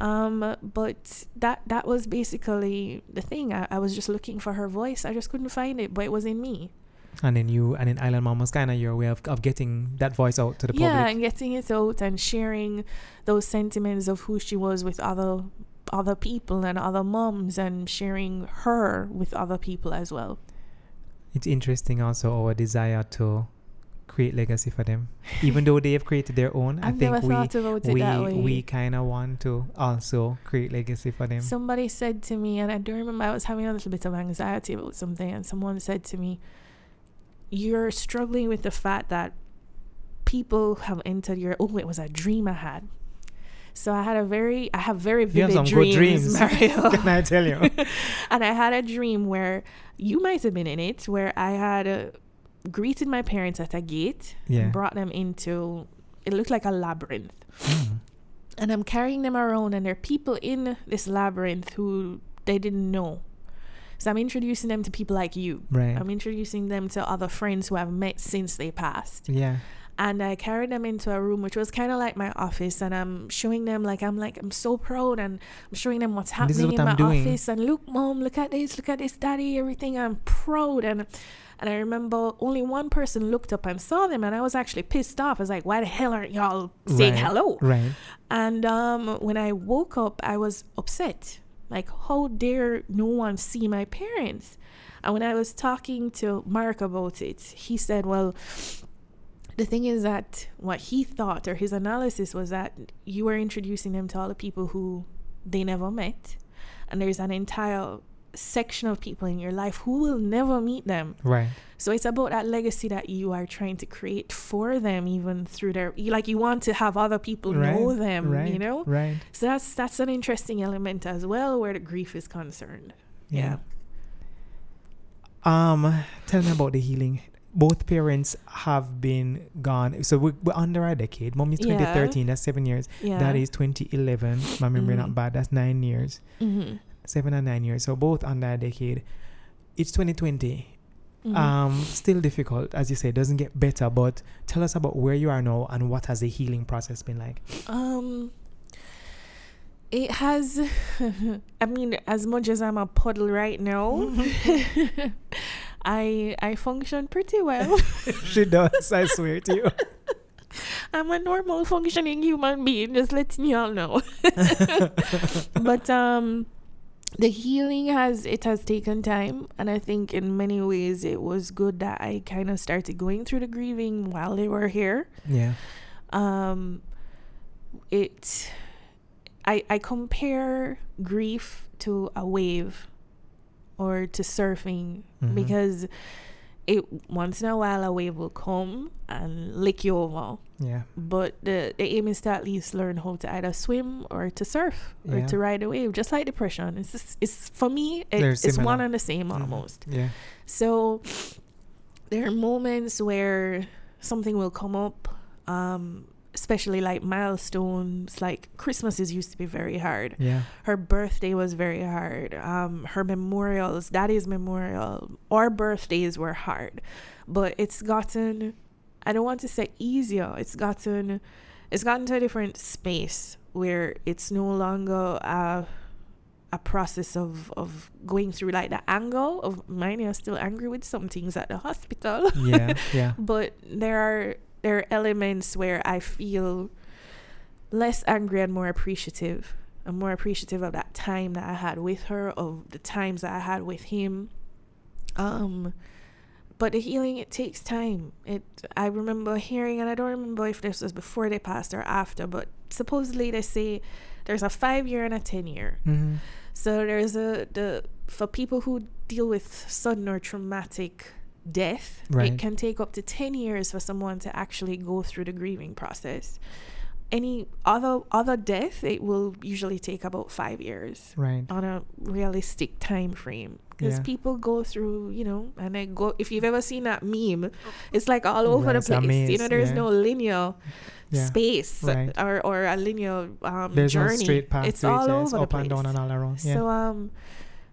But that was basically the thing. I was just looking for her voice. I just couldn't find it, but it was in me. And then you, and in Island Mom was kind of your way of getting that voice out to the public. Yeah, and getting it out and sharing those sentiments of who she was with other people and other moms, and sharing her with other people as well. It's interesting also our desire to create legacy for them, even though they have created their own. I think we kind of want to also create legacy for them. Somebody said to me, and I do remember I was having a little bit of anxiety about something, and someone said to me, you're struggling with the fact that people have entered your, oh, it was a dream I had. So I had very vivid dreams, Mario. Can I tell you? And I had a dream where you might have been in it, where I had greeted my parents at a gate, and brought them into, it looked like a labyrinth. Mm. And I'm carrying them around, and there are people in this labyrinth who they didn't know. So I'm introducing them to people like you. Right. I'm introducing them to other friends who I've met since they passed. Yeah. And I carried them into a room which was kind of like my office, and I'm showing them, like, I'm so proud, and I'm showing them what's happening office, and look, mom, look at this, daddy, everything. I'm proud. And I remember only one person looked up and saw them, and I was actually pissed off. I was like, why the hell aren't y'all saying hello? Right. And when I woke up, I was upset. Like, how dare no one see my parents? And when I was talking to Mark about it, he said, well, the thing is that what he thought, or his analysis, was that you were introducing them to all the people who they never met. And there's an entire section of people in your life who will never meet them. Right. So it's about that legacy that you are trying to create for them, even through their, like, you want to have other people know them, you know? Right. So that's an interesting element as well, where the grief is concerned. Yeah. Tell me about the healing. Both parents have been gone. So we're under a decade. Mom is 2013. That's 7 years. Yeah. Dad is 2011. My memory not bad. That's 9 years. Mm-hmm. 7 and 9 years. So both under a decade. It's 2020. Mm-hmm. Still difficult, as you say. Doesn't get better. But tell us about where you are now and what has the healing process been like? It has, I mean, as much as I'm a puddle right now, mm-hmm. I function pretty well. She does, I swear to you. I'm a normal functioning human being, just letting y'all know. But the healing has taken time, and I think in many ways it was good that I kind of started going through the grieving while they were here. Yeah. I compare grief to a wave, or to surfing, mm-hmm. because it, once in a while a wave will come and lick you over. Yeah. But the aim is to at least learn how to either swim or to surf or to ride a wave, just like depression. It's for me, it's one and the same almost. Yeah. So there are moments where something will come up, especially like milestones, like Christmases used to be very hard. Yeah. Her birthday was very hard. Her memorials, daddy's memorial, our birthdays were hard. But it's gotten, I don't want to say easier, it's gotten it's gotten to a different space where it's no longer a process of going through like the angle of mine. You're still angry with some things at the hospital. Yeah, yeah. But there are elements where I feel less angry and more appreciative. I'm more appreciative of that time that I had with her, of the times that I had with him. But the healing, it takes time. I remember hearing, and I don't remember if this was before they passed or after, but supposedly they say there's a 5-year and a 10-year. Mm-hmm. So there's for people who deal with sudden or traumatic death, right, it can take up to 10 years for someone to actually go through the grieving process. Any other death, it will usually take about 5 years, right, on a realistic time frame, because people go through, and they go. If you've ever seen that meme, it's like all over the place. Maze, there's no linear space, right, or a linear there's journey. There's no straight path. It's all over the place, up and down and all around. Yeah. So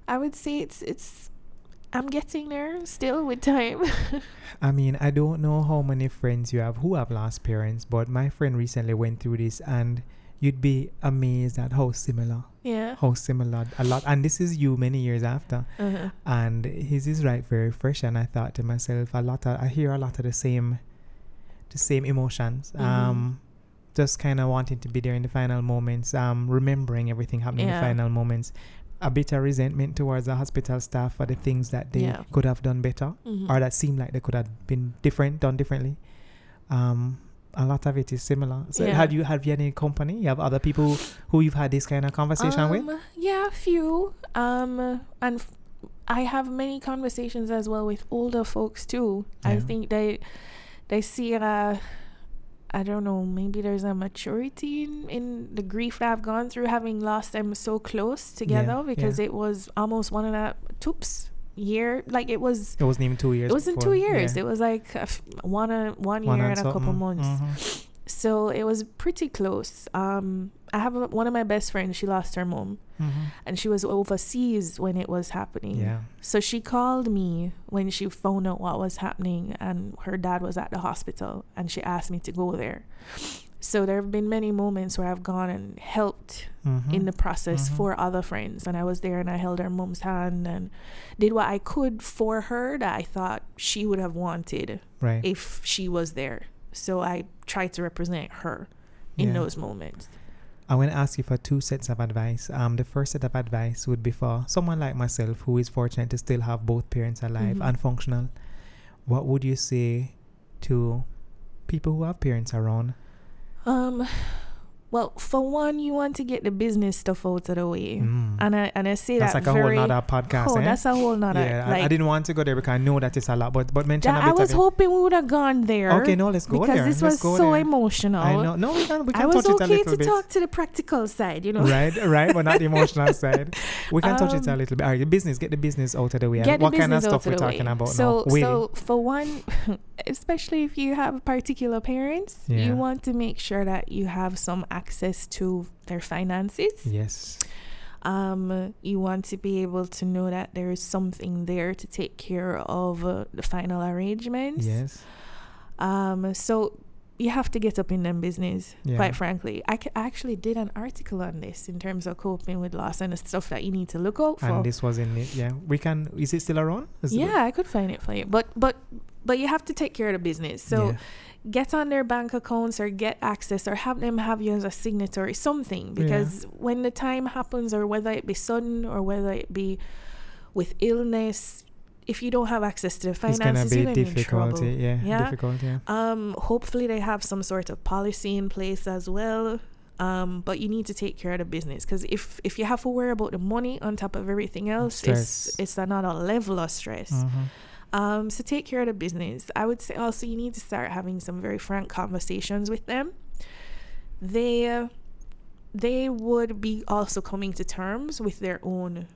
I would say it's I'm getting there still with time. I mean, I don't know how many friends you have who have lost parents, but my friend recently went through this, and you'd be amazed at how similar. Yeah. How similar a lot. And this is you many years after. Uh-huh. And his is right very fresh. And I thought to myself, I hear a lot of the same emotions. Mm-hmm. Just kind of wanting to be there in the final moments. Remembering everything happening in the final moments. A bit of resentment towards the hospital staff for the things that they could have done better, mm-hmm, or that seemed like they could have been done differently. A lot of it is similar. So have you any company? You have other people who you've had this kind of conversation with? Yeah, a few. And I have many conversations as well with older folks too. Yeah. I think they see I don't know, maybe there's a maturity in the grief that I've gone through, having lost them so close together, because it was almost one of that year. Like it wasn't even 2 years. It wasn't before. 2 years. Yeah. It was like one year and a couple months. Mm-hmm. So it was pretty close. I have one of my best friends, she lost her mom, mm-hmm, and she was overseas when it was happening. Yeah. So she called me when she found out what was happening, and her dad was at the hospital, and she asked me to go there. So there have been many moments where I've gone and helped, mm-hmm, in the process, mm-hmm, for other friends. And I was there and I held her mom's hand and did what I could for her that I thought she would have wanted, right, if she was there. So I tried to represent her in those moments. I want to ask you for two sets of advice. The first set of advice would be for someone like myself who is fortunate to still have both parents alive, mm-hmm, and functional. What would you say to people who have parents around? Well, for one, you want to get the business stuff out of the way. Mm. And I say that's like a whole nother podcast. Oh, that's a whole nother. Yeah, I didn't want to go there because I know that it's a lot, but mention a bit. I was hoping we would have gone there. Okay, no, let's go there. Because this was so emotional. I know. No, we can touch it a little bit. I was okay to talk to the practical side, Right, but not the emotional side. We can touch it a little bit. All right, get the business out of the way. What kind of stuff we're talking about now? So for one, especially if you have particular parents, you want to make sure that you have some access to their finances. Yes. You want to be able to know that there is something there to take care of the final arrangements. Yes. So you have to get up in them business, quite frankly. I actually did an article on this in terms of coping with loss and the stuff that you need to look out for. And this was in it, is it still around? I could find it for you. But you have to take care of the business. So get on their bank accounts or get access or have them have you as a signatory, something. Because when the time happens, or whether it be sudden or whether it be with illness, if you don't have access to the finances, you're going to be in trouble. Difficult. Hopefully they have some sort of policy in place as well. But you need to take care of the business, because if you have to worry about the money on top of everything else, it's another level of stress. Mm-hmm. So take care of the business. I would say also you need to start having some very frank conversations with them. They would be also coming to terms with their own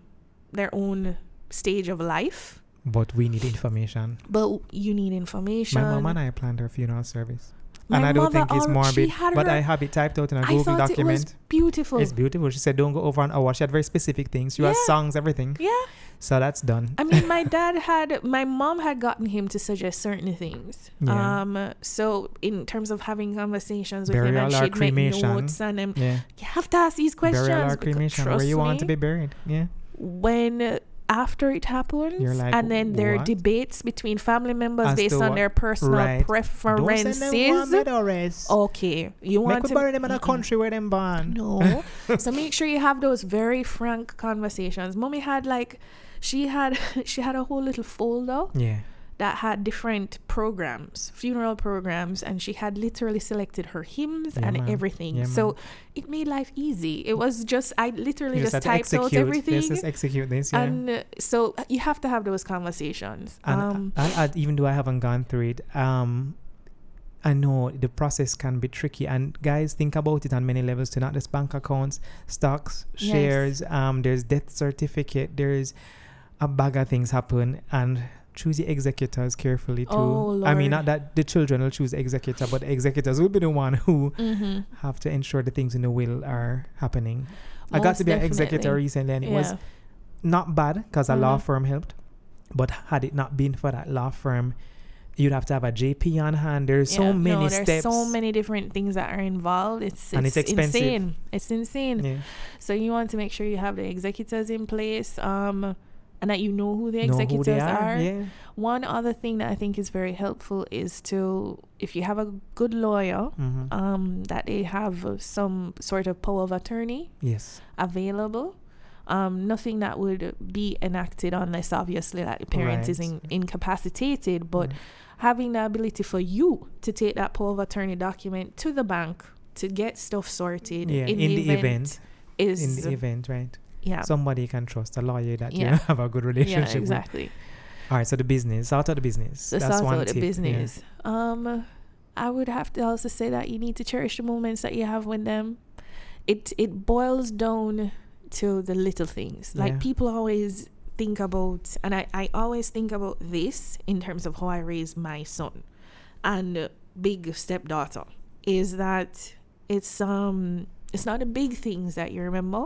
stage of life. But you need information. My mom and I planned her funeral service. And I don't think it's morbid, but I have it typed out in a Google document. It was beautiful. It's beautiful. She said, don't go over an hour. She had very specific things. She has songs, everything. Yeah. So that's done. I mean, my mom had gotten him to suggest certain things. Yeah. So in terms of having conversations with burial him, and she'd cremation. Make notes and you have to ask these questions. Burial or cremation, where you want to be buried. Yeah. When after it happens, like, and then there are debates between family members as based on their personal preferences. Don't send them okay, you want to bury them in a country where them born. No, so make sure you have those very frank conversations. Mommy had she had a whole little folder that had different programs, funeral programs, and she had literally selected her hymns and everything. Yeah, so it made life easy. It was just, I literally just typed out everything. Let's just execute this. Yeah. And so you have to have those conversations. And I'll add, even though I haven't gone through it, I know the process can be tricky. And guys, think about it on many levels too, not just bank accounts, stocks, shares. There's death certificate. There's a bag of things happen, and choose the executors carefully too. I mean, not that the children will choose the executor, but the executors will be the one who have to ensure the things in the will are happening. Most I got to be an executor recently, and it was not bad because a law firm helped, but had it not been for that law firm, you'd have to have a JP on hand. There's so many steps. There's so many different things that are involved. It's expensive. Insane. It's insane. Yeah. So you want to make sure you have the executors in place. And that you know who the executors are. Yeah. One other thing that I think is very helpful is to, if you have a good lawyer, that they have some sort of power of attorney available. Nothing that would be enacted unless obviously that the parent is incapacitated, but having the ability for you to take that power of attorney document to the bank to get stuff sorted in the event. Yeah. Somebody can trust a lawyer that you have a good relationship with. Exactly. All right, so the business, out of the business. That's one tip. Business. Yeah. I would have to also say that you need to cherish the moments that you have with them. It boils down to the little things. Like people always think about, and I always think about this in terms of how I raise my son and big stepdaughter, is that it's not the big things that you remember.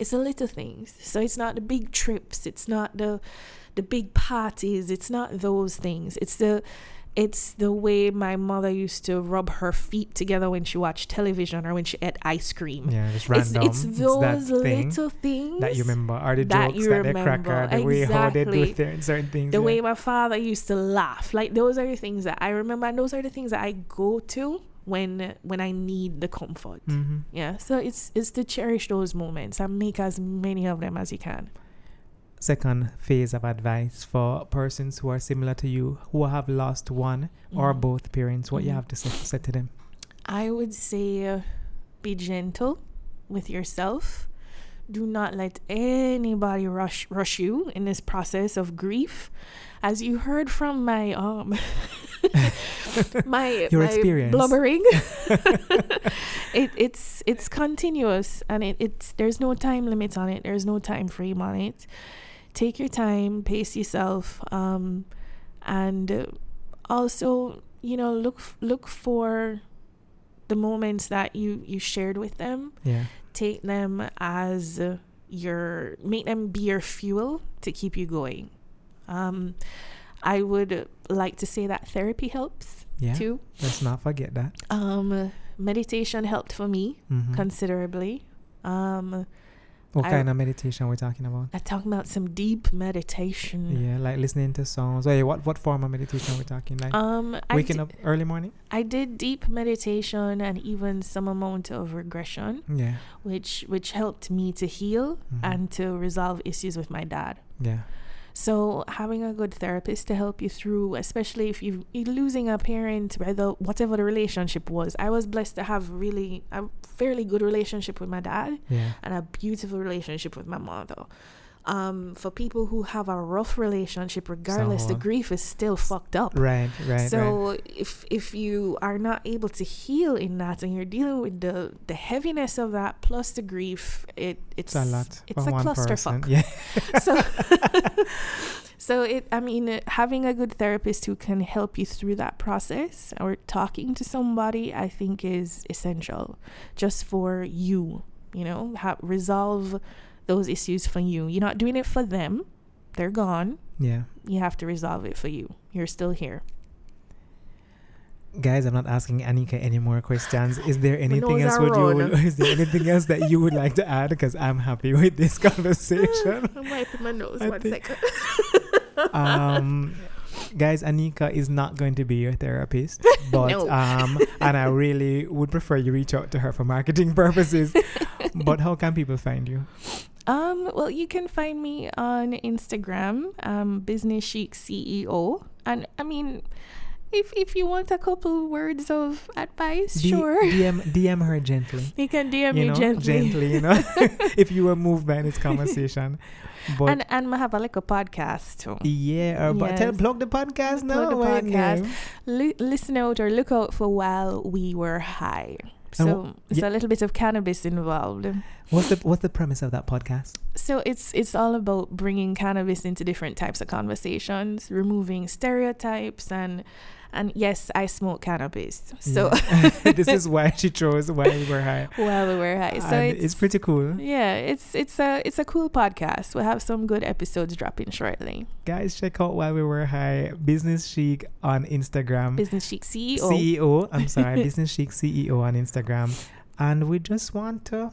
It's the little things. So it's not the big trips. It's not the big parties. It's not those things. It's the way my mother used to rub her feet together when she watched television or when she ate ice cream. Yeah, just random. It's those little things that you remember. Are the jokes that they cracker, the way how they do certain things. The way my father used to laugh. Like, those are the things that I remember, and those are the things that I go to when I need the comfort. So it's to cherish those moments and make as many of them as you can. Second phase of advice for persons who are similar to you, who have lost one or both parents, what you have to say to them? I would say be gentle with yourself. Do not let anybody rush you in this process of grief. As you heard from my my experience. Blubbering, it's continuous, and it's there's no time limit on it. There's no time frame on it. Take your time, pace yourself, and also, look for the moments that you shared with them. Yeah. Take them as make them be your fuel to keep you going. I would like to say that therapy helps too. Let's not forget that. Meditation helped for me considerably. What kind of meditation are we talking about? I'm talking about some deep meditation. Yeah, like listening to songs. Wait, what form of meditation are we talking? Like waking up early morning? I did deep meditation and even some amount of regression. Yeah. Which helped me to heal and to resolve issues with my dad. Yeah. So having a good therapist to help you through, especially if you're losing a parent, whatever the relationship was. I was blessed to have really a fairly good relationship with my dad and a beautiful relationship with my mother. For people who have a rough relationship, regardless, the grief is still fucked up. Right. So if you are not able to heal in that, and you're dealing with the heaviness of that plus the grief, it's a lot. It's a clusterfuck. Yeah. So having a good therapist who can help you through that process, or talking to somebody, I think is essential, just for you. You know, resolve those issues for you. You're not doing it for them. They're gone. Yeah. You have to resolve it for you. You're still here. Guys, I'm not asking Anika any more questions. Is there anything else that you would like to add? Because I'm happy with this conversation. I'm wiping my nose. One second. Guys, Anika is not going to be your therapist, but no. And I really would prefer you reach out to her for marketing purposes. But how can people find you? Well, you can find me on Instagram, Business Chic CEO, and I mean, if you want a couple words of advice, sure. DM her gently. You can DM me gently. You know, if you were moved by this conversation. But and I have like a podcast too. Yeah, but plug the podcast now. Plug the podcast. Listen out or look out for While We Were High. So it's a little bit of cannabis involved. What's the premise of that podcast? So it's all about bringing cannabis into different types of conversations, removing stereotypes, and yes, I smoke cannabis. So this is why she chose While We Were High. While We Were High. So it's pretty cool. Yeah, it's a cool podcast. We'll have some good episodes dropping shortly. Guys, check out While We Were High, Business Chic on Instagram. Business Chic CEO. Business Chic CEO on Instagram. And we just want to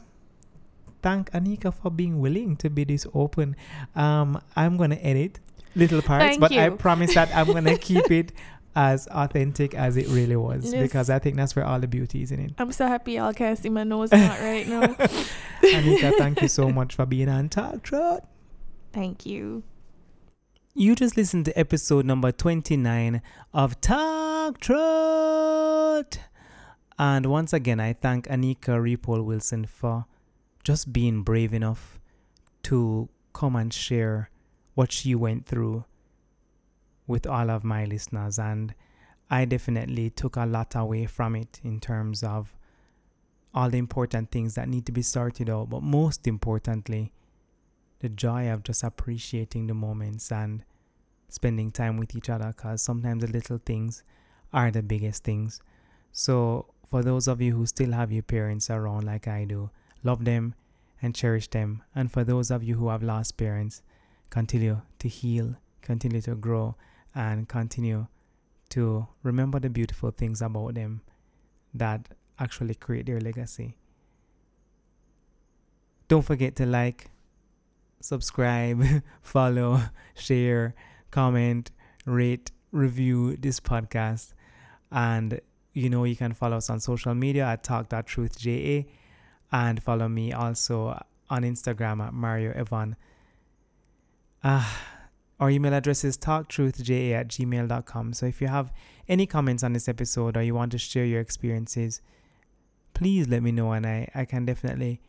thank Anika for being willing to be this open. I'm going to edit little parts, I promise that I'm going to keep it as authentic as it really was, because I think that's where all the beauty is in it. I'm so happy y'all can't see my nose not right now. Anika, thank you so much for being on Talk Truth. Thank you. You just listened to episode number 29 of Talk Truth. And once again, I thank Anika Ripoll-Wilson for just being brave enough to come and share what she went through with all of my listeners, and I definitely took a lot away from it in terms of all the important things that need to be sorted out, but most importantly, the joy of just appreciating the moments and spending time with each other, because sometimes the little things are the biggest things. So for those of you who still have your parents around like I do, love them and cherish them. And for those of you who have lost parents, continue to heal, continue to grow, and continue to remember the beautiful things about them that actually create their legacy. Don't forget to like, subscribe, follow, share, comment, rate, review this podcast. And you know, you can follow us on social media at talk.truthja, and follow me also on Instagram at Mario Evan. Our email address is talktruthja@gmail.com. So if you have any comments on this episode or you want to share your experiences, please let me know, and I can definitely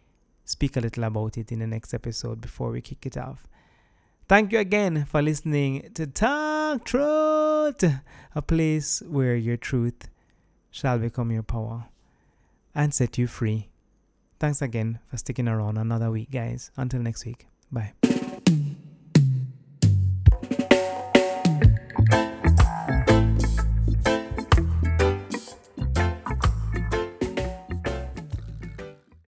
speak a little about it in the next episode before we kick it off. Thank you again for listening to Talk Truth, a place where your truth shall become your power and set you free. Thanks again for sticking around another week, guys. Until next week. Bye.